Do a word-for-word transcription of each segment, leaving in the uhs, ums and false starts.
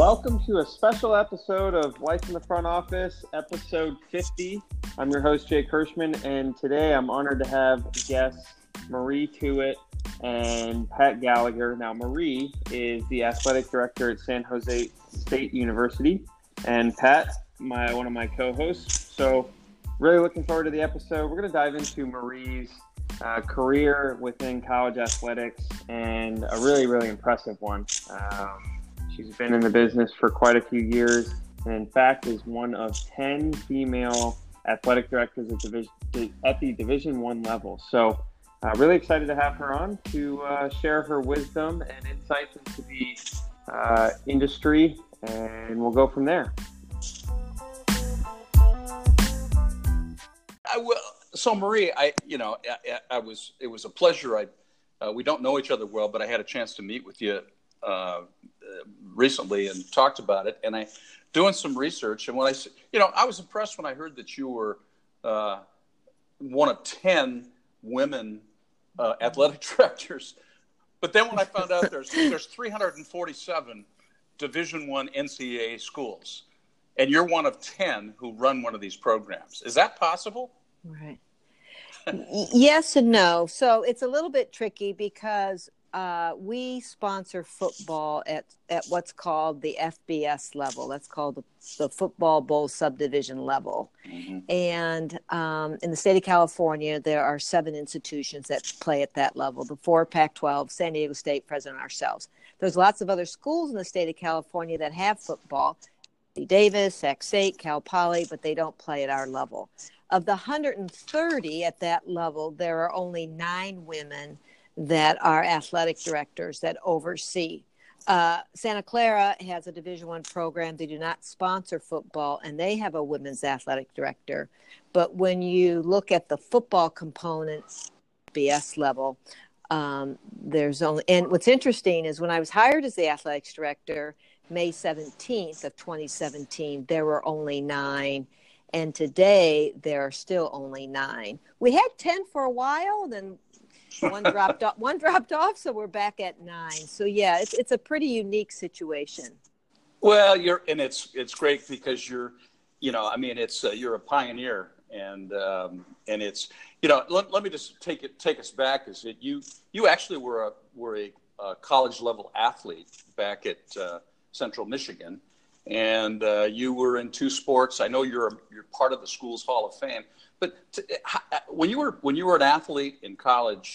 Welcome to a special episode of Life in the Front Office, episode fifty. I'm your host, Jake Hirschman, and today I'm honored to have guests Marie Tuitt and Pat Gallagher. Now, Marie is the athletic director at San Jose State University, and Pat, my one of my co-hosts. So, really looking forward to the episode. We're going to dive into Marie's uh, career within college athletics, and a really, really impressive one. Um, She's been in the business for quite a few years, and in fact is one of ten female athletic directors at, division, at the Division I level. So uh, really excited to have her on to uh, share her wisdom and insights into the uh, industry, and we'll go from there. I will. So Marie, I you know I, I was it was a pleasure. I uh, we don't know each other well, but I had a chance to meet with you Uh, recently and talked about it, and I doing some research, and when I you know I was impressed when I heard that you were uh, one of ten women uh, athletic directors, but then when I found out there's there's three hundred forty-seven Division I N C double A schools, and you're one of ten who run one of these programs. Is that possible? Right. Yes and no. So it's a little bit tricky because Uh, we sponsor football at, at what's called the F B S level. That's called the, the Football Bowl Subdivision level. Mm-hmm. And um, in the state of California, there are seven institutions that play at that level. The four Pac twelve, San Diego State, President ourselves. There's lots of other schools in the state of California that have football. Davis, Sac State, Cal Poly, but they don't play at our level. Of the one hundred thirty at that level, there are only nine women that are athletic directors that oversee. Uh, Santa Clara has a Division I program. They do not sponsor football, and they have a women's athletic director. But when you look at the football component, B S level, um, there's only. And what's interesting is when I was hired as the athletics director, May seventeenth of twenty seventeen, there were only nine. And today, there are still only nine. We had ten for a while, then one dropped off. One dropped off, so we're back at nine. So yeah, it's it's a pretty unique situation. Well, you're and it's it's great because you're, you know, I mean, it's uh, you're a pioneer, and um, and it's you know, let, let me just take it take us back. Is that you you actually were a were a, a college level athlete back at uh, Central Michigan, and uh, you were in two sports. I know you're a, you're part of the school's Hall of Fame. But to, when you were when you were an athlete in college,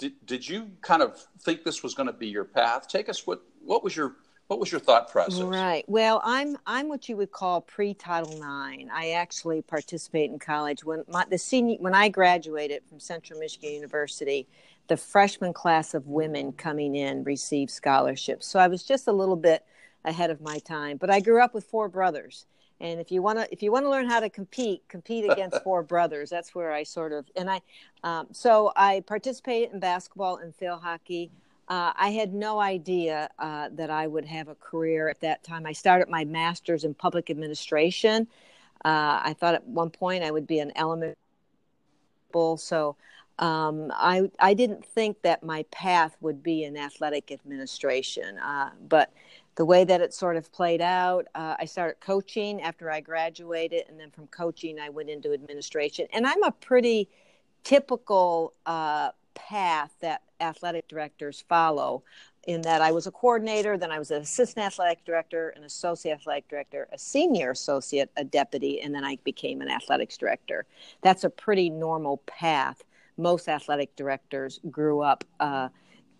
did did you kind of think this was going to be your path? Take us what what was your what was your thought process? Right. Well, I'm I'm what you would call pre-Title nine. I actually participate in college when my the senior when I graduated from Central Michigan University. The freshman class of women coming in received scholarships, so I was just a little bit ahead of my time. But I grew up with four brothers. And if you want to, if you want to learn how to compete, compete against four brothers. That's where I sort of, and I, um, so I participated in basketball and field hockey. Uh, I had no idea uh, that I would have a career at that time. I started my master's in public administration. Uh, I thought at one point I would be an elementary school. So um, I, I didn't think that my path would be in athletic administration, uh, but the way that it sort of played out, uh, I started coaching after I graduated, and then from coaching, I went into administration. And I'm a pretty typical uh, path that athletic directors follow in that I was a coordinator, then I was an assistant athletic director, an associate athletic director, a senior associate, a deputy, and then I became an athletics director. That's a pretty normal path. Most athletic directors grew up uh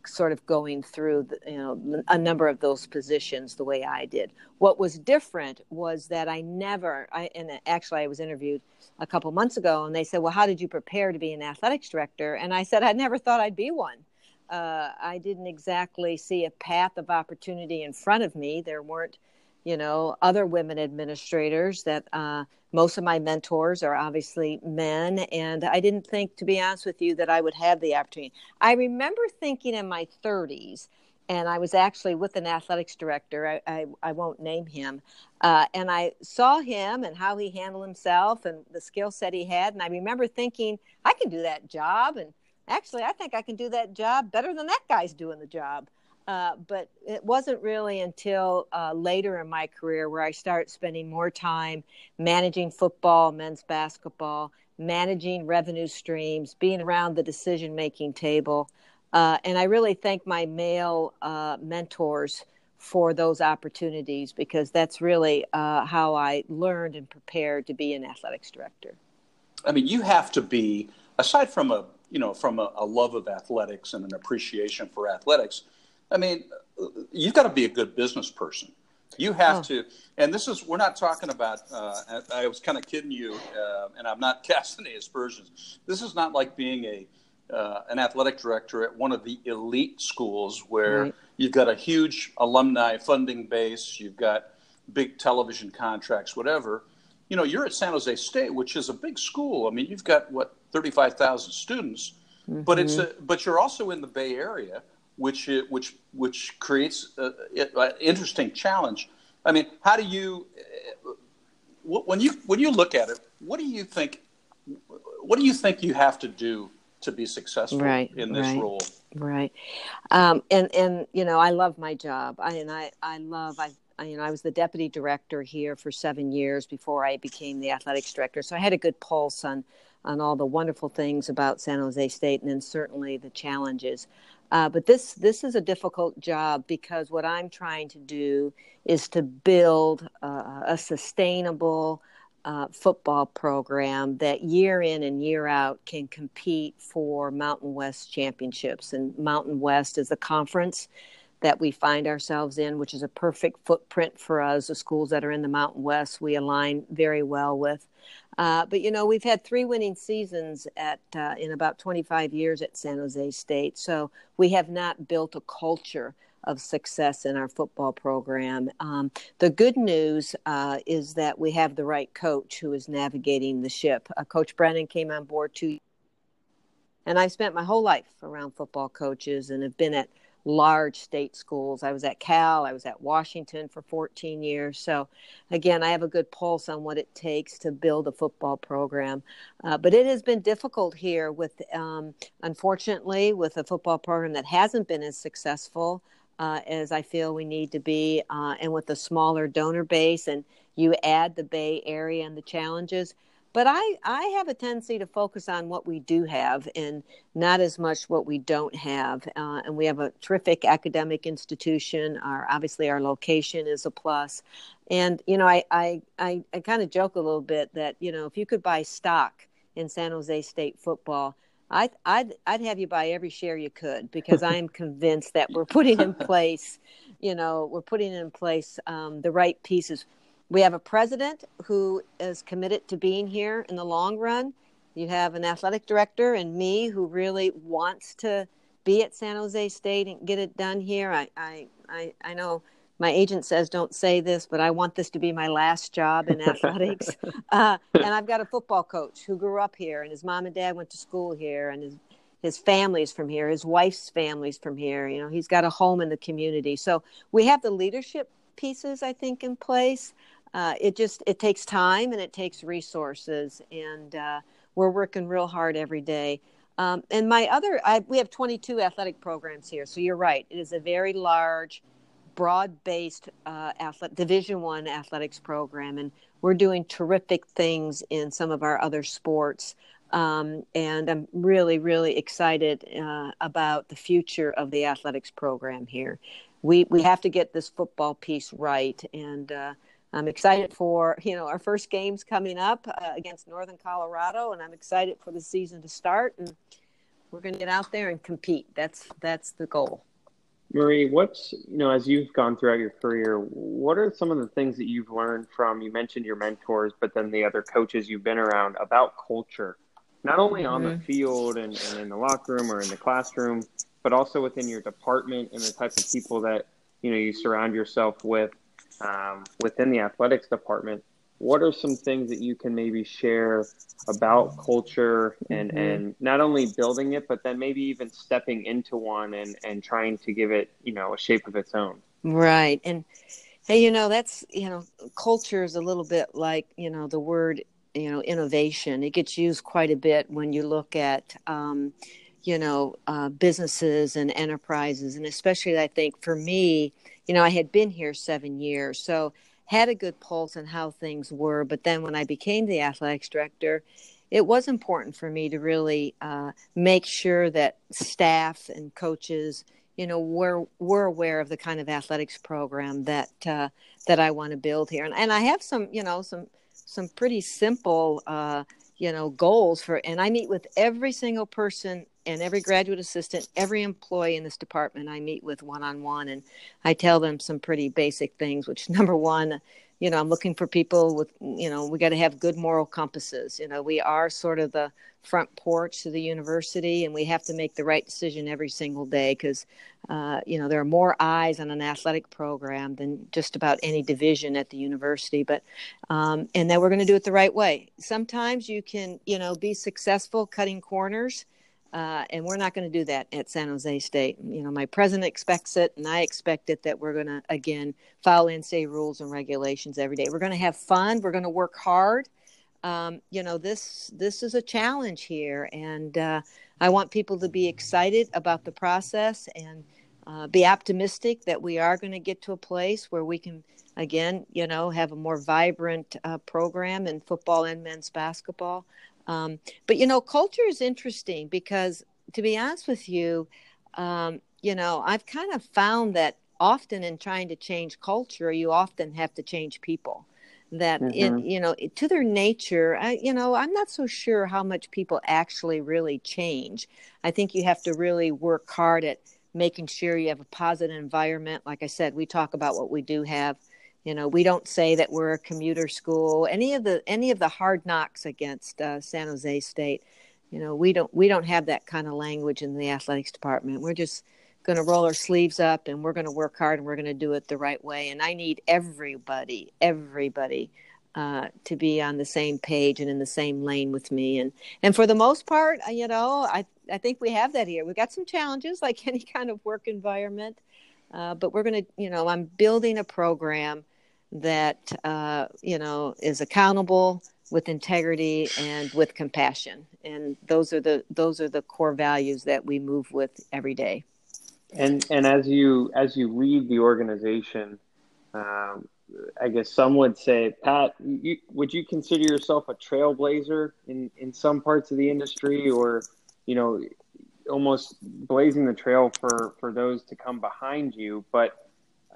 sort of going through, the, you know, a number of those positions the way I did. What was different was that I never, I, and actually I was interviewed a couple months ago, and they said, well, how did you prepare to be an athletics director? And I said, I never thought I'd be one. Uh, I didn't exactly see a path of opportunity in front of me. There weren't, you know, other women administrators that uh, most of my mentors are obviously men. And I didn't think, to be honest with you, that I would have the opportunity. I remember thinking in my thirties, and I was actually with an athletics director. I, I, I won't name him. Uh, and I saw him and how he handled himself and the skill set he had. And I remember thinking, I can do that job. And actually, I think I can do that job better than that guy's doing the job. Uh, but it wasn't really until uh, later in my career where I started spending more time managing football, men's basketball, managing revenue streams, being around the decision-making table. Uh, and I really thank my male uh, mentors for those opportunities, because that's really uh, how I learned and prepared to be an athletics director. I mean, you have to be, aside from a, you know, from a, a love of athletics and an appreciation for athletics, I mean, you've got to be a good business person. You have oh. to, and this is, we're not talking about, uh, I, I was kind of kidding you, uh, and I'm not casting any aspersions. This is not like being a, Uh, an athletic director at one of the elite schools where right. you've got a huge alumni funding base, you've got big television contracts, whatever. You know, you're at San Jose State, which is a big school. I mean, you've got, what, thirty-five thousand students, mm-hmm. but it's a, but you're also in the Bay Area, which which which creates an interesting challenge. I mean, how do you when you when you look at it, what do you think? What do you think you have to do to be successful right, in this right, role? Right. Um, and, and, you know, I love my job. I, and I, I love, I, I, you know, I was the deputy director here for seven years before I became the athletics director. So I had a good pulse on, on all the wonderful things about San Jose State, and then certainly the challenges. Uh, but this, this is a difficult job, because what I'm trying to do is to build uh, a sustainable, Uh, football program that year in and year out can compete for Mountain West championships. And Mountain West is the conference that we find ourselves in, which is a perfect footprint for us. The schools that are in the Mountain West, we align very well with. Uh, but, you know, we've had three winning seasons at uh, in about twenty-five years at San Jose State. So we have not built a culture of success in our football program. Um, the good news uh, is that we have the right coach who is navigating the ship. Uh, Coach Brennan came on board two years ago, and I've spent my whole life around football coaches and have been at large state schools. I was at Cal, I was at Washington for fourteen years. So again, I have a good pulse on what it takes to build a football program. Uh, but it has been difficult here with, um, unfortunately, with a football program that hasn't been as successful Uh, as I feel we need to be, uh, and with a smaller donor base, and you add the Bay Area and the challenges. But I, I have a tendency to focus on what we do have and not as much what we don't have. Uh, and we have a terrific academic institution. Our obviously our location is a plus. And, you know, I, I, I, I kind of joke a little bit that, you know, if you could buy stock in San Jose State football, I'd, I'd, I'd have you buy every share you could, because I am convinced that we're putting in place, you know, we're putting in place um, the right pieces. We have a president who is committed to being here in the long run. You have an athletic director and me who really wants to be at San Jose State and get it done here. I, I, I, I know my agent says don't say this, but I want this to be my last job in athletics. Uh, and I've got a football coach who grew up here, and his mom and dad went to school here, and his, his family's from here, his wife's family's from here. You know, he's got a home in the community. So we have the leadership pieces, I think, in place. Uh, it just, it takes time and it takes resources, and uh, we're working real hard every day. Um, and my other, I, we have twenty-two athletic programs here. So you're right. It is a very large, broad-based uh, athlete, Division I athletics program, and we're doing terrific things in some of our other sports. Um, and I'm really, really excited uh, about the future of the athletics program here. We we have to get this football piece right, and uh, I'm excited for, you know, our first game's coming up uh, against Northern Colorado, and I'm excited for the season to start. And we're going to get out there and compete. That's that's the goal. Marie, what's, you know, as you've gone throughout your career, what are some of the things that you've learned from, you mentioned your mentors, but then the other coaches you've been around about culture, not only on mm-hmm. the field and, and in the locker room or in the classroom, but also within your department and the type of people that, you know, you surround yourself with um, within the athletics department? What are some things that you can maybe share about culture and, mm-hmm. and not only building it, but then maybe even stepping into one and, and trying to give it, you know, a shape of its own? Right. And, hey, you know, that's, you know, culture is a little bit like, you know, the word, you know, innovation. It gets used quite a bit when you look at, um, you know, uh, businesses and enterprises. And especially, I think, for me, you know, I had been here seven years, so had a good pulse on how things were. But then when I became the athletics director, it was important for me to really uh, make sure that staff and coaches, you know, were, were aware of the kind of athletics program that uh, that I want to build here. And, and I have some, you know, some some pretty simple, uh, you know, goals for, and I meet with every single person and every graduate assistant, every employee in this department I meet with one-on-one, and I tell them some pretty basic things, which, number one, you know, I'm looking for people with, you know, we got to have good moral compasses. You know, we are sort of the front porch to the university, and we have to make the right decision every single day because, uh, you know, there are more eyes on an athletic program than just about any division at the university. But um, and that we're going to do it the right way. Sometimes you can, you know, be successful cutting corners. Uh, and we're not going to do that at San Jose State. You know, my president expects it, and I expect it, that we're going to, again, follow N C double A rules and regulations every day. We're going to have fun. We're going to work hard. Um, you know, this this is a challenge here, and uh, I want people to be excited about the process and uh, be optimistic that we are going to get to a place where we can, again, you know, have a more vibrant uh, program in football and men's basketball. Um, but, you know, culture is interesting because, to be honest with you, um, you know, I've kind of found that often in trying to change culture, you often have to change people that, mm-hmm. it, you know, it, to their nature, I, you know, I'm not so sure how much people actually really change. I think you have to really work hard at making sure you have a positive environment. Like I said, we talk about what we do have. You know, we don't say that we're a commuter school. Any of the any of the hard knocks against uh, San Jose State, you know, we don't we don't have that kind of language in the athletics department. We're just going to roll our sleeves up, and we're going to work hard, and we're going to do it the right way. And I need everybody, everybody, uh, to be on the same page and in the same lane with me. And and for the most part, you know, I I think we have that here. We've got some challenges, like any kind of work environment, uh, but we're going to, you know, I'm building a program that, uh, you know, is accountable, with integrity, and with compassion. And those are the, those are the core values that we move with every day. And, and as you, as you lead the organization, um, I guess some would say, Pat, you, would you consider yourself a trailblazer in, in some parts of the industry, or, you know, almost blazing the trail for, for those to come behind you? But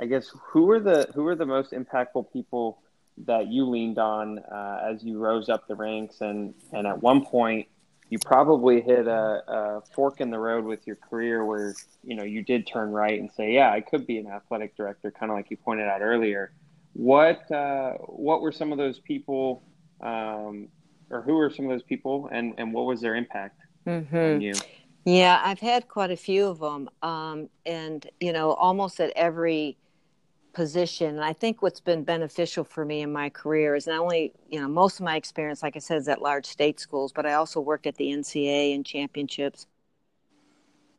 I guess who are the who are the most impactful people that you leaned on uh, as you rose up the ranks, and, and at one point you probably hit a, a fork in the road with your career where, you know, you did turn right and say, yeah, I could be an athletic director, kind of like you pointed out earlier. What uh, what were some of those people, um, or who were some of those people, and, and what was their impact mm-hmm. on you? Yeah, I've had quite a few of them, um, and you know, almost at every position. And I think what's been beneficial for me in my career is not only, you know, most of my experience, like I said, is at large state schools, but I also worked at the N C double A and championships.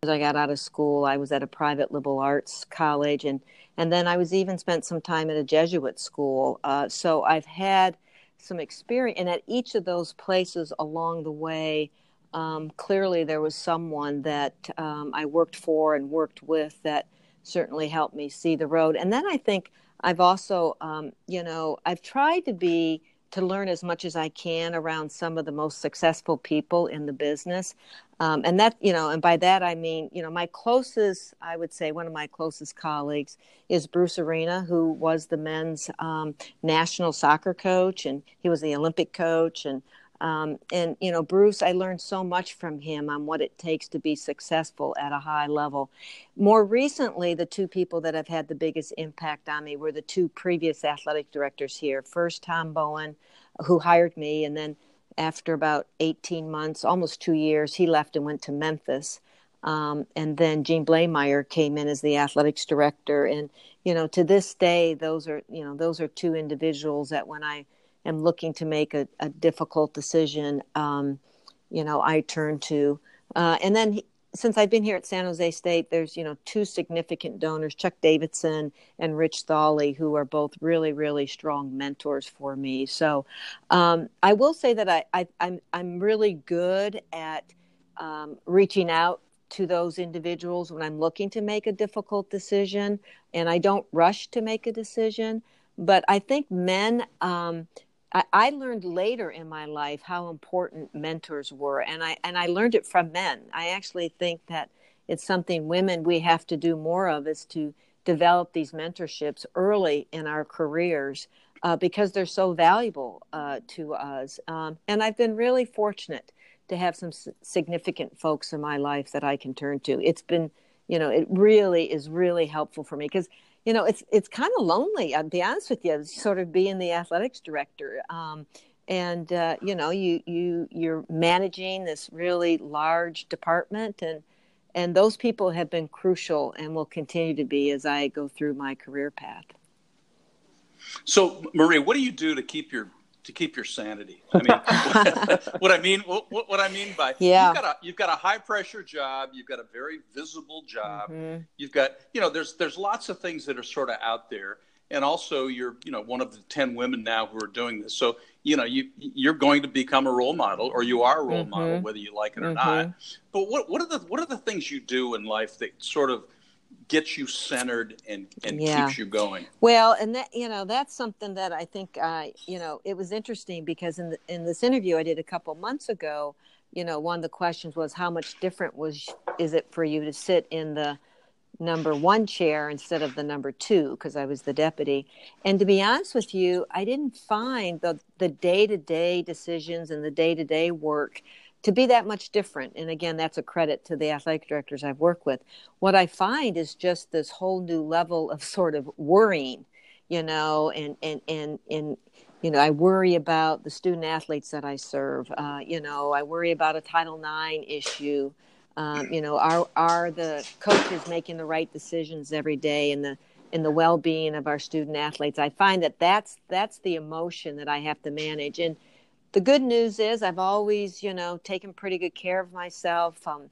As I got out of school, I was at a private liberal arts college, and, and then I was even spent some time at a Jesuit school. Uh, so I've had some experience, and at each of those places along the way, um, clearly there was someone that um, I worked for and worked with that certainly helped me see the road. And then I think I've also, um, you know, I've tried to be, to learn as much as I can around some of the most successful people in the business. Um, and that, you know, and by that, I mean, you know, my closest, I would say one of my closest colleagues is Bruce Arena, who was the men's um, national soccer coach, and he was the Olympic coach. And, um, and, you know, Bruce, I learned so much from him on what it takes to be successful at a high level. More recently, the two people that have had the biggest impact on me were the two previous athletic directors here. First, Tom Bowen, who hired me, and then after about eighteen months, almost two years, he left and went to Memphis. Um, and then Gene Blaymeyer came in as the athletics director. And, you know, to this day, those are, you know, those are two individuals that when I am looking to make a, a difficult decision, um, you know, I turn to. Uh, and then he, since I've been here at San Jose State, there's, you know, two significant donors, Chuck Davidson and Rich Thawley, who are both really, really strong mentors for me. So um, I will say that I, I, I'm, I'm really good at um, reaching out to those individuals when I'm looking to make a difficult decision, and I don't rush to make a decision. But I think men, um, I, I learned later in my life how important mentors were, and I and I learned it from men. I actually think that it's something women we have to do more of, is to develop these mentorships early in our careers uh, because they're so valuable uh, to us. Um, and I've been really fortunate to have some significant folks in my life that I can turn to. It's been, you know, it really is really helpful for me because, you know, it's it's kind of lonely, I'll be honest with you, sort of being the athletics director. Um, and, uh, you know, you, you, you're managing this really large department, and and those people have been crucial and will continue to be as I go through my career path. So, Marie, what do you do to keep your to keep your sanity? I mean, what I mean, what, what I mean by yeah. you've got a you've got a high pressure job, you've got a very visible job, mm-hmm. you've got you know there's there's lots of things that are sort of out there, and also you're you know one of the ten women now who are doing this. So you know you you're going to become a role model, or you are a role mm-hmm. model, whether you like it or mm-hmm. not. But what what are the what are the things you do in life that sort of gets you centered and, and yeah. keeps you going? Well, and that, you know, that's something that I think, uh, you know, it was interesting because in the, in this interview I did a couple months ago, you know, one of the questions was how much different was, is it for you to sit in the number one chair instead of the number two? Cause I was the deputy. And to be honest with you, I didn't find the, the day-to-day decisions and the day-to-day work to be that much different. And again, that's a credit to the athletic directors I've worked with. What I find is just this whole new level of sort of worrying, you know, and, and, and, and, you know, I worry about the student athletes that I serve. Uh, you know, I worry about a Title nine issue. Um, you know, are, are the coaches making the right decisions every day in the, in the well-being of our student athletes? I find that that's, that's the emotion that I have to manage. And the good news is I've always, you know, taken pretty good care of myself. Um,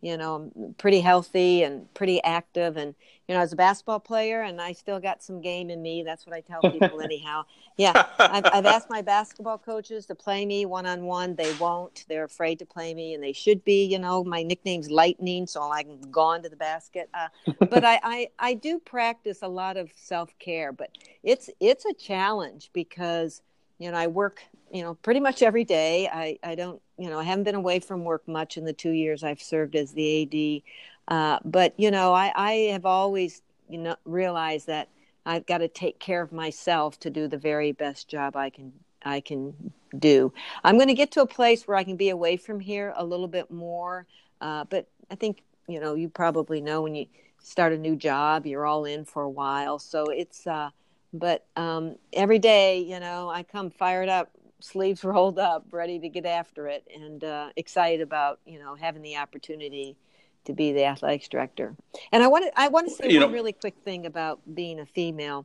you know, I'm pretty healthy and pretty active. And, you know, I was a basketball player and I still got some game in me. That's what I tell people anyhow. Yeah, I've, I've asked my basketball coaches to play me one-on-one. They won't. They're afraid to play me, and they should be. You know, my nickname's Lightning, so I'm gone to the basket. Uh, but I, I, I do practice a lot of self-care. But it's it's a challenge because, you know, I work, you know, pretty much every day. I, I don't, you know, I haven't been away from work much in the two years I've served as the A D. Uh, but, you know, I, I have always, you know, realized that I've got to take care of myself to do the very best job I can, I can do. I'm going to get to a place where I can be away from here a little bit more. Uh, but I think, you know, you probably know when you start a new job, you're all in for a while. So it's, uh, But um, every day, you know, I come fired up, sleeves rolled up, ready to get after it, and uh, excited about, you know, having the opportunity to be the athletics director. And I want to I want to say you one know. really quick thing about being a female.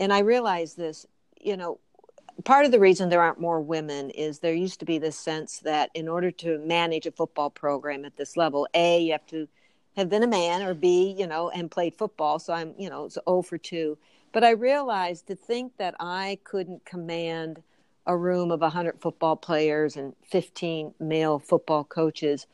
And I realize this, you know, part of the reason there aren't more women is there used to be this sense that in order to manage a football program at this level, A, you have to have been a man, or B, you know, and played football. So I'm, you know, it's oh for two. But I realized to think that I couldn't command a room of one hundred football players and fifteen male football coaches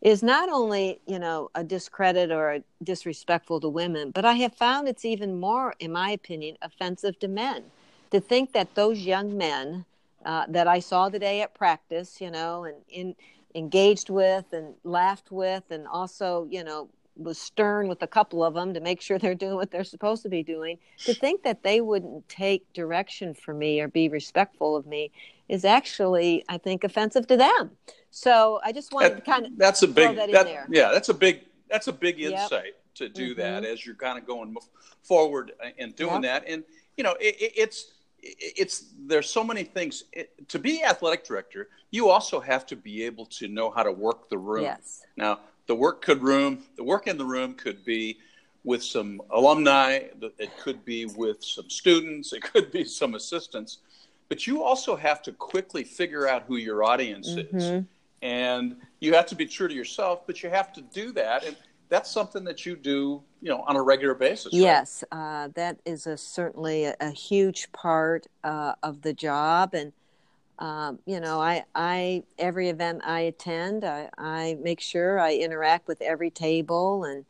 is not only, you know, a discredit or a disrespectful to women, but I have found it's even more, in my opinion, offensive to men. To think that those young men uh, that I saw today at practice, you know, and in, engaged with and laughed with, and also, you know, was stern with a couple of them to make sure they're doing what they're supposed to be doing, to think that they wouldn't take direction from me or be respectful of me is actually, I think, offensive to them. So I just wanted that, to kind of that's a big, throw that in that, there. Yeah, that's a big, that's a big insight yep. to do mm-hmm. that as you're kind of going forward and doing yep. that. And, you know, it, it, it's, it's, there's so many things it, to be athletic director. You also have to be able to know how to work the room. Yes. Now, The work could room, the work in the room could be with some alumni, it could be with some students, it could be some assistants, but you also have to quickly figure out who your audience mm-hmm. is, and you have to be true to yourself, but you have to do that, and that's something that you do, you know, on a regular basis. Right? Yes, uh, that is a, certainly a, a huge part uh, of the job, and Um, you know, I, I, every event I attend, I, I make sure I interact with every table and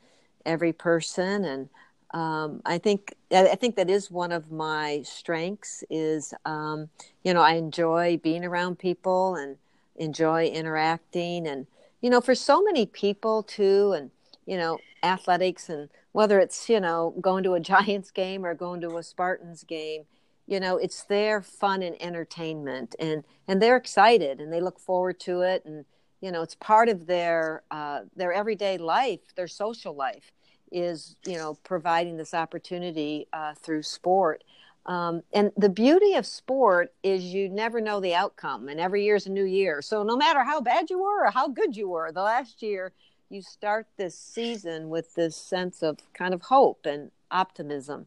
every person. And, um, I think, I think that is one of my strengths is, um, you know, I enjoy being around people and enjoy interacting and, you know, for so many people too. And, you know, athletics and whether it's, you know, going to a Giants game or going to a Spartans game, you know, it's their fun and entertainment, and, and they're excited and they look forward to it. And, you know, it's part of their, uh, their everyday life, their social life is, you know, providing this opportunity, uh, through sport. Um, and the beauty of sport is you never know the outcome, and every year's a new year. So no matter how bad you were or how good you were the last year, you start this season with this sense of kind of hope and optimism.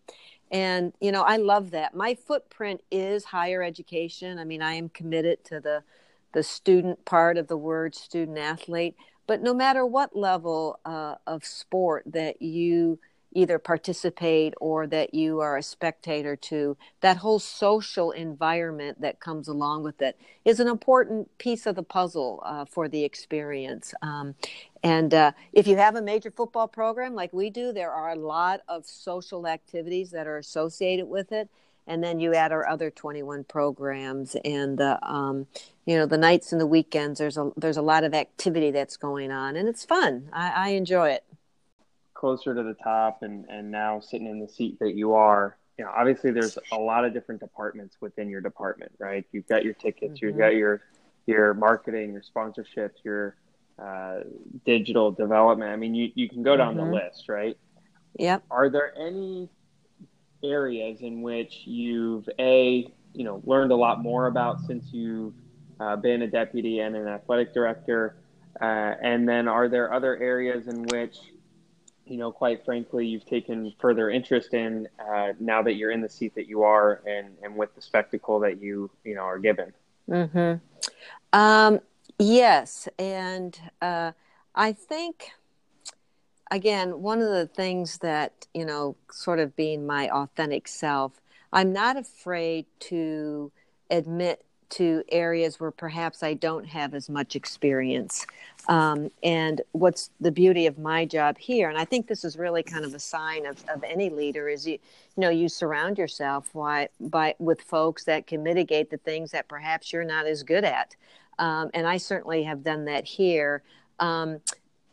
And, you know, I love that. My footprint is higher education. I mean, I am committed to the, the student part of the word student athlete, but no matter what level uh, of sport that you either participate or that you are a spectator to, that whole social environment that comes along with it is an important piece of the puzzle uh, for the experience. Um, and uh, if you have a major football program like we do, there are a lot of social activities that are associated with it. And then you add our other twenty-one programs and the, um, you know, the nights and the weekends, there's a, there's a lot of activity that's going on, and it's fun. I, I enjoy it. Closer to the top and, and now sitting in the seat that you are, you know, obviously there's a lot of different departments within your department, right? You've got your tickets, mm-hmm. you've got your, your marketing, your sponsorships, your uh, digital development. I mean, you, you can go down mm-hmm. the list, right? Yep. Are there any areas in which you've, A, you know, learned a lot more about since you've uh, been a deputy and an athletic director? Uh, and then are there other areas in which, you know, quite frankly, you've taken further interest in uh, now that you're in the seat that you are and, and with the spectacle that you, you know, are given? Mm-hmm. Um, yes. And uh, I think, again, one of the things that, you know, sort of being my authentic self, I'm not afraid to admit to areas where perhaps I don't have as much experience. Um, and what's the beauty of my job here, and I think this is really kind of a sign of, of any leader, is, you, you know, you surround yourself why, by with folks that can mitigate the things that perhaps you're not as good at. Um, and I certainly have done that here. Um,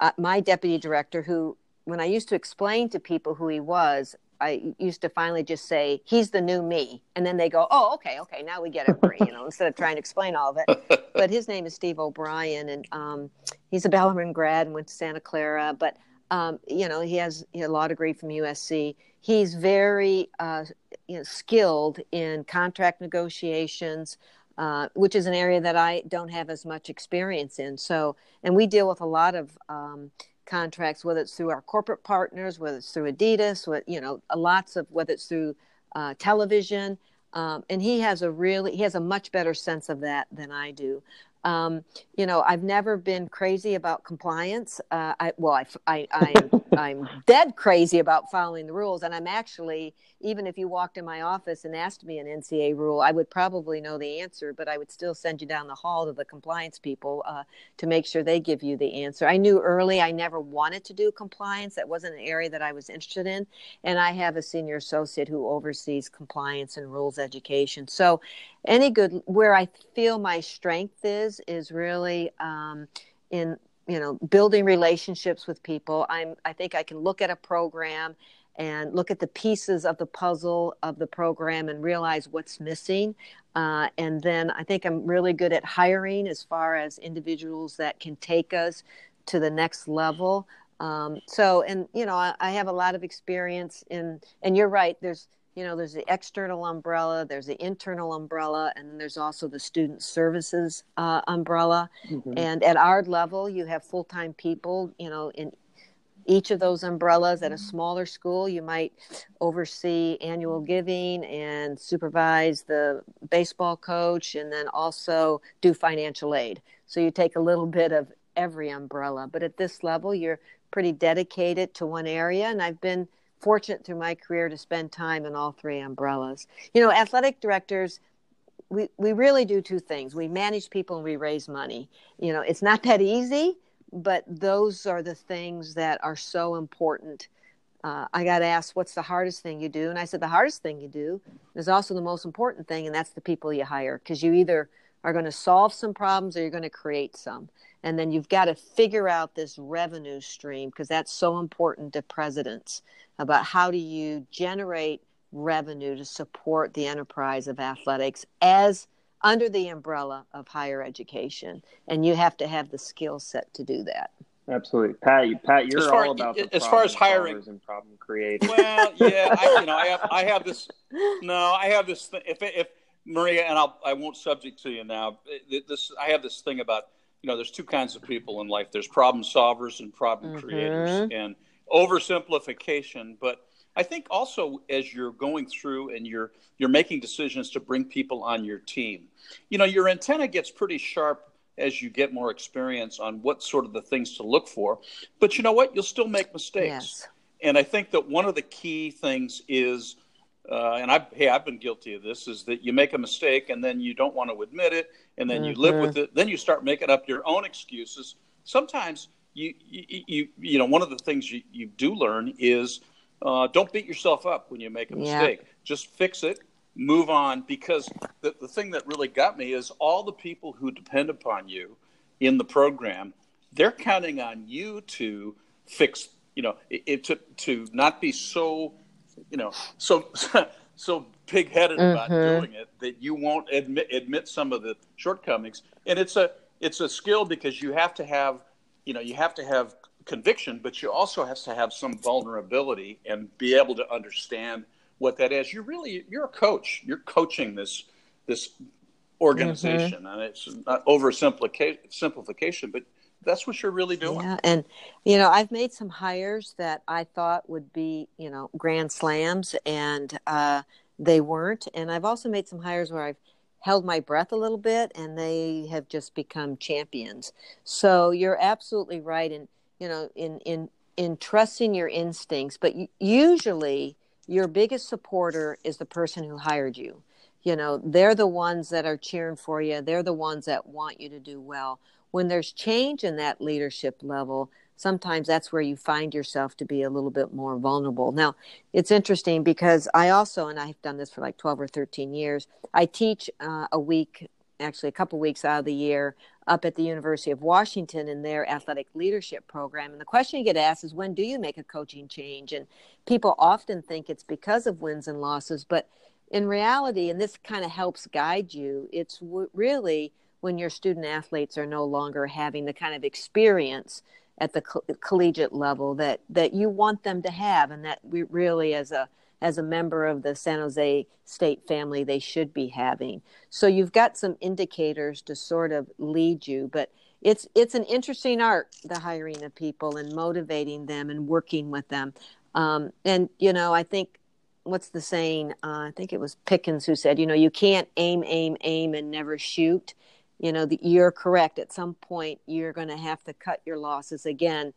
uh, my deputy director, who, when I used to explain to people who he was, I used to finally just say, he's the new me. And then they go, oh, okay, okay, now we get it, Marie, you know, instead of trying to explain all of it. But his name is Steve O'Brien, and um, he's a Bellarmine grad and went to Santa Clara. But, um, you know, he has, he has a law degree from U S C. He's very uh, you know, skilled in contract negotiations, uh, which is an area that I don't have as much experience in. So, and we deal with a lot of um contracts, whether it's through our corporate partners, whether it's through Adidas, what, you know, lots of, whether it's through uh, television. Um, and he has a really, he has a much better sense of that than I do. Um, you know, I've never been crazy about compliance. Uh, I, well, I, I, I'm, I'm dead crazy about following the rules. And I'm actually, even if you walked in my office and asked me an N C A A rule, I would probably know the answer, but I would still send you down the hall to the compliance people uh, to make sure they give you the answer. I knew early I never wanted to do compliance. That wasn't an area that I was interested in. And I have a senior associate who oversees compliance and rules education. So any good, where I feel my strength is, is really um, in, you know, building relationships with people. I'm, I think I can look at a program and look at the pieces of the puzzle of the program and realize what's missing. Uh, and then I think I'm really good at hiring as far as individuals that can take us to the next level. Um, so, and, you know, I, I have a lot of experience in, and you're right, there's, you know, there's the external umbrella, there's the internal umbrella, and then there's also the student services uh, umbrella. Mm-hmm. And at our level, you have full-time people, you know, in each of those umbrellas. At a smaller school, you might oversee annual giving and supervise the baseball coach and then also do financial aid. So you take a little bit of every umbrella. But at this level, you're pretty dedicated to one area, and I've been fortunate through my career to spend time in all three umbrellas. You know, athletic directors, we, we really do two things. We manage people and we raise money. You know, it's not that easy, but those are the things that are so important. Uh, I got asked, what's the hardest thing you do? And I said, the hardest thing you do is also the most important thing, and that's the people you hire, because you either are going to solve some problems or you're going to create some. And then you've got to figure out this revenue stream, because that's so important to presidents, about how do you generate revenue to support the enterprise of athletics as under the umbrella of higher education. And you have to have the skill set to do that. Absolutely. Pat, you, Pat, you're far, all about the as far as hiring and problem creating. Well, yeah, I, you know, I have, I have this, no, I have this thing. If, if Maria, and I'll, I won't subject to you now, this, I have this thing about, you know, there's two kinds of people in life. There's problem solvers and problem mm-hmm. creators, and oversimplification. But I think also as you're going through and you're, you're making decisions to bring people on your team, you know, your antenna gets pretty sharp as you get more experience on what sort of the things to look for. But you know what? You'll still make mistakes. Yes. And I think that one of the key things is, uh, and I've, hey, I've been guilty of this, is that you make a mistake and then you don't want to admit it. And then mm-hmm. you live with it. Then you start making up your own excuses. Sometimes you, you, you, you know, one of the things you, you do learn is uh, don't beat yourself up when you make a mistake. Yeah. Just fix it. Move on, because the, the thing that really got me is all the people who depend upon you in the program, they're counting on you to fix, you know, it, it to, to not be so, you know, so so pig-headed mm-hmm. about doing it that you won't admit admit some of the shortcomings. And it's a it's a skill, because you have to have, you know, you have to have conviction, but you also have to have some vulnerability and be able to understand what that is. You really, you're a coach. You're coaching this this organization, mm-hmm. and it's not oversimplification, but that's what you're really doing. Yeah, and you know, I've made some hires that I thought would be, you know, grand slams, and uh, they weren't. And I've also made some hires where I've held my breath a little bit, and they have just become champions. So you're absolutely right, in you know, in in in trusting your instincts, but usually your biggest supporter is the person who hired you. You know, they're the ones that are cheering for you. They're the ones that want you to do well. When there's change in that leadership level, sometimes that's where you find yourself to be a little bit more vulnerable. Now, it's interesting because I also, and I've done this for like twelve or thirteen years, I teach uh, a week, actually a couple weeks out of the year, up at the University of Washington in their athletic leadership program. And the question you get asked is, when do you make a coaching change? And people often think it's because of wins and losses. But in reality, and this kind of helps guide you, it's w- really when your student athletes are no longer having the kind of experience at the co- collegiate level that, that you want them to have. And that we really, as a as a member of the San Jose State family, they should be having. So you've got some indicators to sort of lead you, but it's it's an interesting art, the hiring of people and motivating them and working with them. Um, and, you know, I think, what's the saying? Uh, I think it was Pickens who said, you know, you can't aim, aim, aim and never shoot. You know, the, you're correct. At some point, you're going to have to cut your losses again.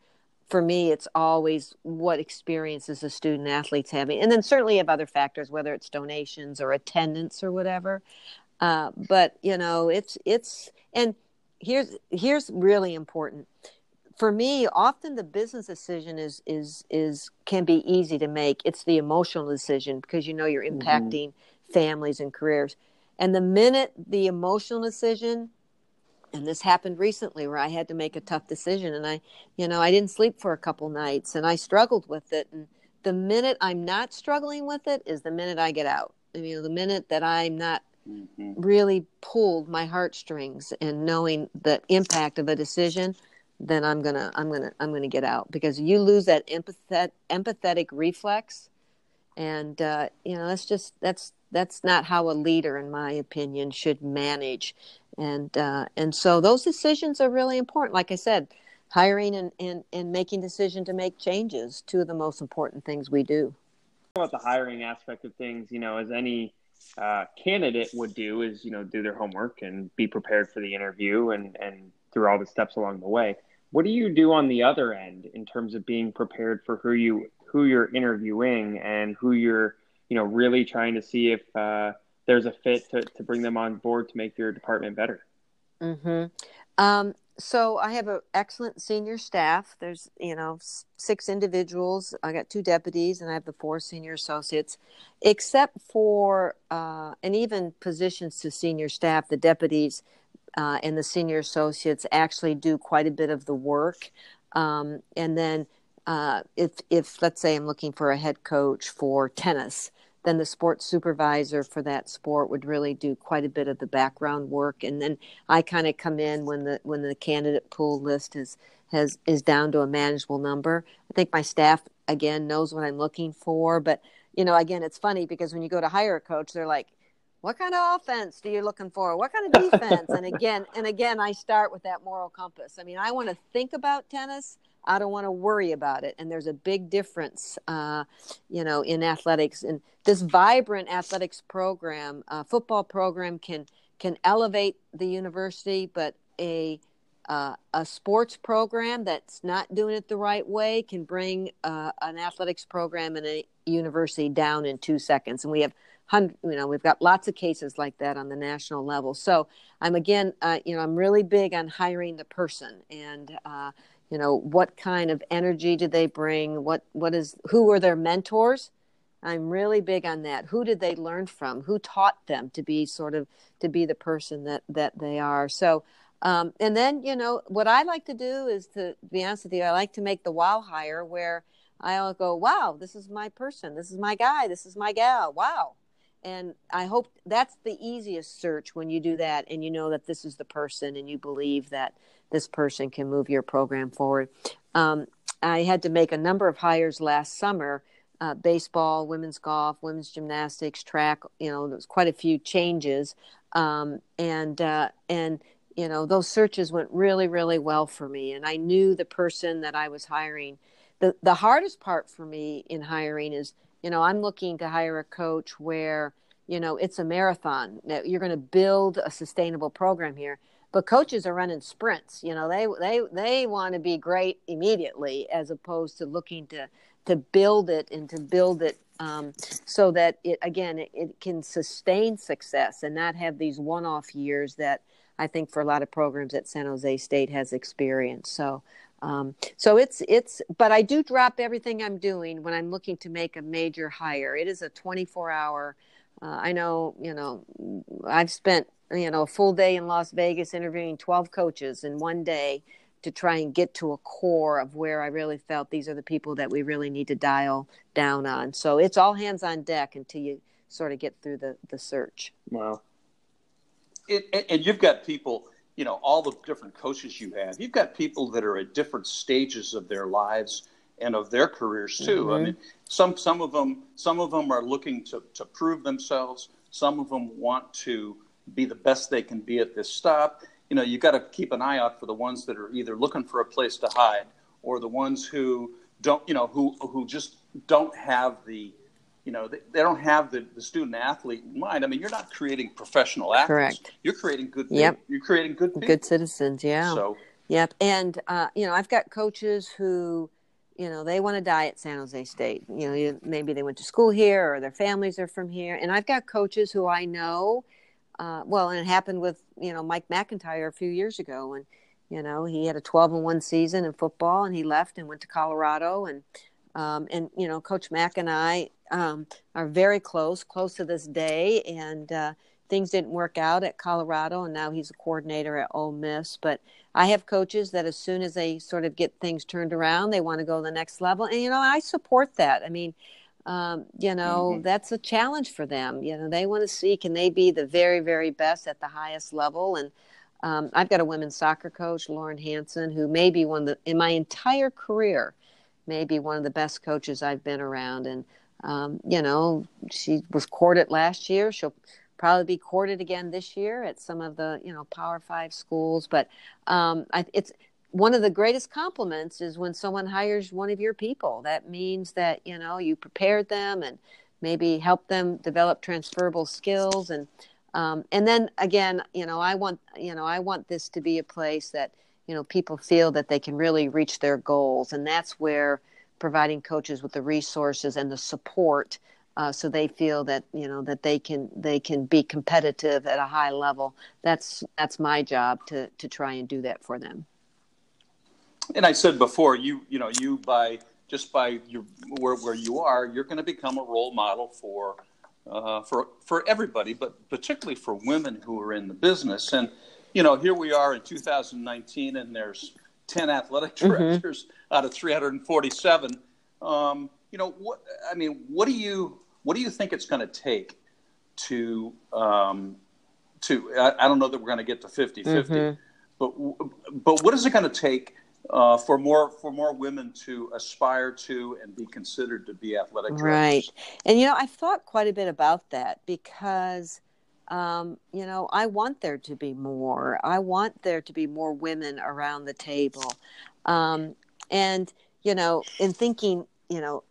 For me, it's always what experiences the student athletes having, and then certainly of other factors, whether it's donations or attendance or whatever. Uh, but you know, it's it's and here's here's really important for me. Often the business decision is is is can be easy to make. It's the emotional decision, because you know you're impacting mm-hmm. families and careers. And the minute the emotional decision. And this happened recently where I had to make a tough decision, and I, you know, I didn't sleep for a couple nights and I struggled with it. And the minute I'm not struggling with it is the minute I get out. I mean, the minute that I'm not mm-hmm. really pulled my heartstrings and knowing the impact of a decision, then I'm going to, I'm going to, I'm going to get out, because you lose that empathetic, empathetic reflex. And, uh, you know, that's just, that's, that's not how a leader, in my opinion, should manage. And uh, and so those decisions are really important. Like I said, hiring and, and, and making decision to make changes, two of the most important things we do. About the hiring aspect of things, you know, as any uh, candidate would do is, you know, do their homework and be prepared for the interview and, and through all the steps along the way. What do you do on the other end in terms of being prepared for who, you, who you're interviewing and who you're, you know, really trying to see if uh, – there's a fit to, to bring them on board to make your department better. Mm-hmm. Um, so I have an excellent senior staff. There's, you know, six individuals. I got two deputies and I have the four senior associates, except for, uh, and even positions to senior staff, the deputies uh, and the senior associates actually do quite a bit of the work. Um, and then uh, if, if, let's say I'm looking for a head coach for tennis, then the sports supervisor for that sport would really do quite a bit of the background work. And then I kind of come in when the when the candidate pool list is has is down to a manageable number. I think my staff, again, knows what I'm looking for. But, you know, again, it's funny because when you go to hire a coach, they're like, what kind of offense do you looking for? What kind of defense? and again, and again, I start with that moral compass. I mean, I want to think about tennis. I don't want to worry about it. And there's a big difference, uh, you know, in athletics. And this vibrant athletics program, uh, football program can can elevate the university, but a uh, a sports program that's not doing it the right way can bring uh, an athletics program and a university down in two seconds. And we have, hundred, you know, we've got lots of cases like that on the national level. So I'm, again, uh, you know, I'm really big on hiring the person and, uh you know, what kind of energy do they bring? What, what is, who are their mentors? I'm really big on that. Who did they learn from? Who taught them to be sort of, to be the person that, that they are. So, um, and then, you know, what I like to do is, to be honest with you, I like to make the wow hire, where I'll go, wow, this is my person. This is my guy. This is my gal. Wow. And I hope that's the easiest search when you do that and you know that this is the person and you believe that this person can move your program forward. Um, I had to make a number of hires last summer, uh, baseball, women's golf, women's gymnastics, track, you know, there was quite a few changes. Um, and, uh, and you know, those searches went really, really well for me. And I knew the person that I was hiring. The, the hardest part for me in hiring is, you know, I'm looking to hire a coach where, you know, it's a marathon. You're going to build a sustainable program here. But coaches are running sprints. You know, they they they want to be great immediately as opposed to looking to to build it and to build it um, so that, it again, it, it can sustain success and not have these one-off years that I think for a lot of programs at San Jose State has experienced. So. Um, so it's, it's, but I do drop everything I'm doing when I'm looking to make a major hire. It is a twenty-four hour, uh, I know, you know, I've spent, you know, a full day in Las Vegas interviewing twelve coaches in one day to try and get to a core of where I really felt these are the people that we really need to dial down on. So it's all hands on deck until you sort of get through the, the search. Wow. It, and you've got people, you know, all the different coaches you have, you've got people that are at different stages of their lives and of their careers too. Mm-hmm. I mean, some, some of them, some of them are looking to, to prove themselves. Some of them want to be the best they can be at this stop. You know, you got to keep an eye out for the ones that are either looking for a place to hide or the ones who don't, you know, who, who just don't have the, you know, they, they don't have the, the student athlete in mind. I mean, you're not creating professional athletes. Correct. You're creating good people. Yep. You're creating good people. Good citizens, yeah. So. Yep. And, uh, you know, I've got coaches who, you know, they want to die at San Jose State. You know, you, maybe they went to school here or their families are from here. And I've got coaches who I know, uh, well, and it happened with, you know, Mike McIntyre a few years ago. And, you know, he had a twelve and one season in football and he left and went to Colorado. And, um, and you know, Coach Mack and I, Um, are very close, close to this day, and uh, things didn't work out at Colorado, and now he's a coordinator at Ole Miss. But I have coaches that as soon as they sort of get things turned around, they want to go to the next level, and, you know, I support that. I mean, um, you know, mm-hmm. that's a challenge for them. You know, they want to see, can they be the very, very best at the highest level? And um, I've got a women's soccer coach, Lauren Hansen, who may be one of the, in my entire career, may be one of the best coaches I've been around, and Um, you know, she was courted last year. She'll probably be courted again this year at some of the, you know, Power Five schools. But um, I, it's one of the greatest compliments is when someone hires one of your people. That means that, you know, you prepared them and maybe helped them develop transferable skills. And um, and then again, you know, I want, you know, I want this to be a place that, you know, people feel that they can really reach their goals. And that's where providing coaches with the resources and the support uh, so they feel that, you know, that they can they can be competitive at a high level. That's that's my job to to try and do that for them. And I said before, you you know, you by just by your where where you are, you're going to become a role model for uh, for for everybody, but particularly for women who are in the business. And you know, here we are in two thousand nineteen, and there's ten athletic directors mm-hmm. out of three hundred forty-seven. Um, you know, what I mean, what do you what do you think it's going to take to um, to? I, I don't know that we're going to get to fifty-fifty, mm-hmm. but but what is it going to take uh, for more for more women to aspire to and be considered to be athletic directors? Right, and you know, I've thought quite a bit about that because. Um, you know, I want there to be more. I want there to be more women around the table. Um, and, you know, in thinking, you know,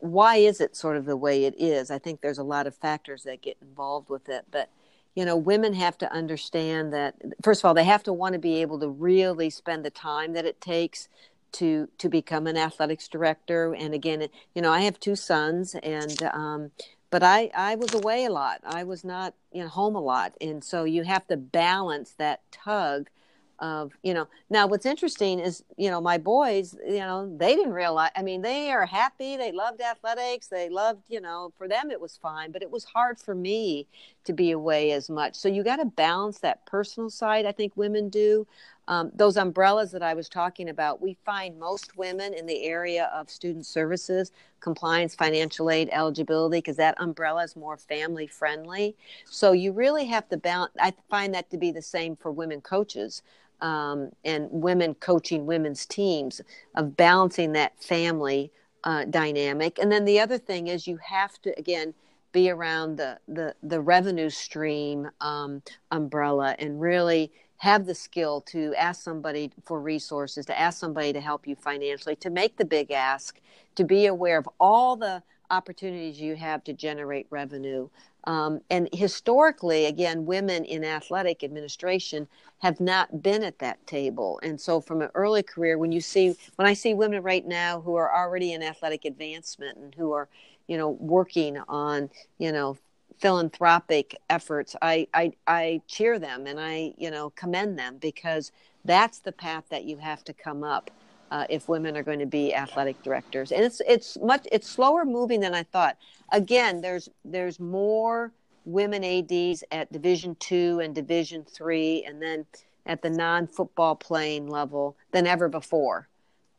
why is it sort of the way it is? I think there's a lot of factors that get involved with it. But, you know, women have to understand that, first of all, they have to want to be able to really spend the time that it takes to to become an athletics director. And again, you know, I have two sons and, um, But I, I was away a lot. I was not you know, home a lot. And so you have to balance that tug of, you know. Now, what's interesting is, you know, my boys, you know, they didn't realize. I mean, they are happy. They loved athletics. They loved, you know, for them it was fine. But it was hard for me to be away as much. So you got to balance that personal side, I think women do. Um, those umbrellas that I was talking about, we find most women in the area of student services, compliance, financial aid, eligibility, because that umbrella is more family friendly. So you really have to balance. I find that to be the same for women coaches um, and women coaching women's teams of balancing that family uh, dynamic. And then the other thing is you have to, again, be around the, the, the revenue stream um, umbrella and really have the skill to ask somebody for resources, to ask somebody to help you financially, to make the big ask, to be aware of all the opportunities you have to generate revenue. Um, and historically, again, women in athletic administration have not been at that table. And so from an early career, when you see, when I see women right now who are already in athletic advancement and who are, you know, working on, you know, philanthropic efforts, I, I I cheer them and I, you know, commend them because that's the path that you have to come up uh, if women are going to be athletic directors. And it's it's much it's slower moving than I thought. Again, there's there's more women A Ds at Division two and Division three, and then at the non-football playing level than ever before,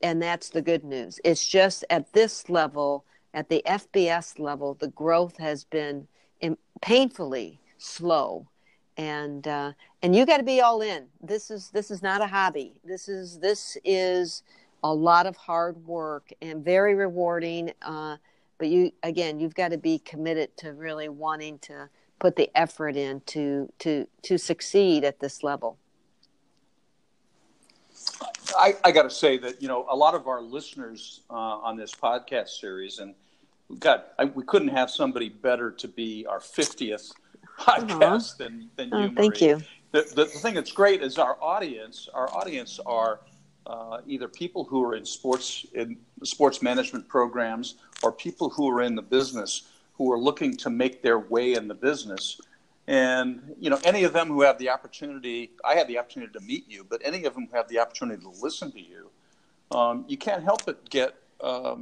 and that's the good news. It's just at this level, at the F B S level, the growth has been painfully slow, and uh, and you got to be all in. This is this is not a hobby. This is this is a lot of hard work and very rewarding. Uh, but you again, you've got to be committed to really wanting to put the effort in to to to succeed at this level. I, I got to say that you know a lot of our listeners uh, on this podcast series and. God, I, we couldn't have somebody better to be our fiftieth podcast uh-huh. than, than you, Marie. Oh, thank you. The, the, the thing that's great is our audience. Our audience are uh, either people who are in sports in sports management programs or people who are in the business who are looking to make their way in the business. And, you know, any of them who have the opportunity, I had the opportunity to meet you, but any of them who have the opportunity to listen to you, um, you can't help but get Um,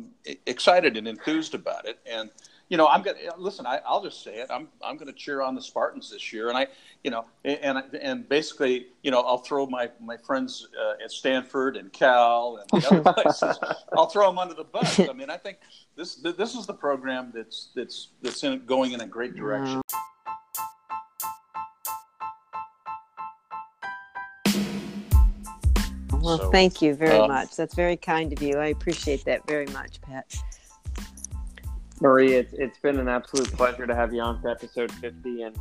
excited and enthused about it. And, you know, I'm going to listen, I, I'll just say it. I'm, I'm going to cheer on the Spartans this year. And I, you know, and, and basically, you know, I'll throw my, my friends uh, at Stanford and Cal and the other places, I'll throw them under the bus. I mean, I think this, this is the program that's, that's, that's in, going in a great direction. Wow. Well, so, thank you very um, much. That's very kind of you. I appreciate that very much, Pat. Marie, it's it's been an absolute pleasure to have you on for episode fifty. And,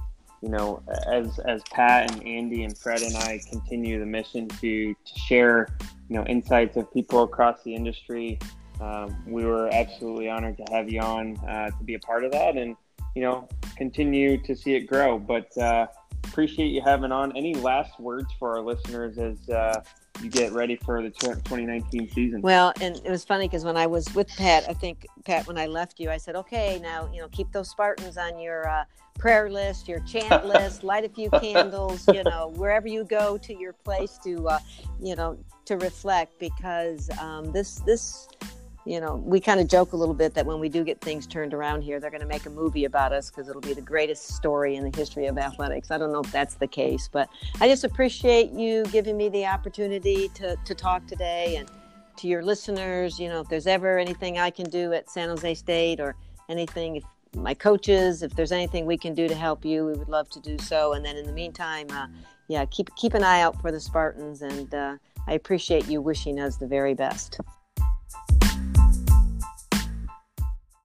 you know, as as Pat and Andy and Fred and I continue the mission to, to share, you know, insights of people across the industry, um, we were absolutely honored to have you on uh, to be a part of that and, you know, continue to see it grow. But uh, appreciate you having on. Any last words for our listeners as uh you get ready for the twenty nineteen season? Well, and it was funny because when I was with Pat, I think, Pat, when I left you, I said, okay, now, you know, keep those Spartans on your uh, prayer list, your chant list, light a few candles, you know, wherever you go to your place to, uh, you know, to reflect, because um, this, this, you know, we kind of joke a little bit that when we do get things turned around here, they're going to make a movie about us because it'll be the greatest story in the history of athletics. I don't know if that's the case, but I just appreciate you giving me the opportunity to, to talk today. And to your listeners, you know, if there's ever anything I can do at San Jose State or anything, if my coaches, if there's anything we can do to help you, we would love to do so. And then in the meantime, uh, yeah, keep, keep an eye out for the Spartans. And uh, I appreciate you wishing us the very best.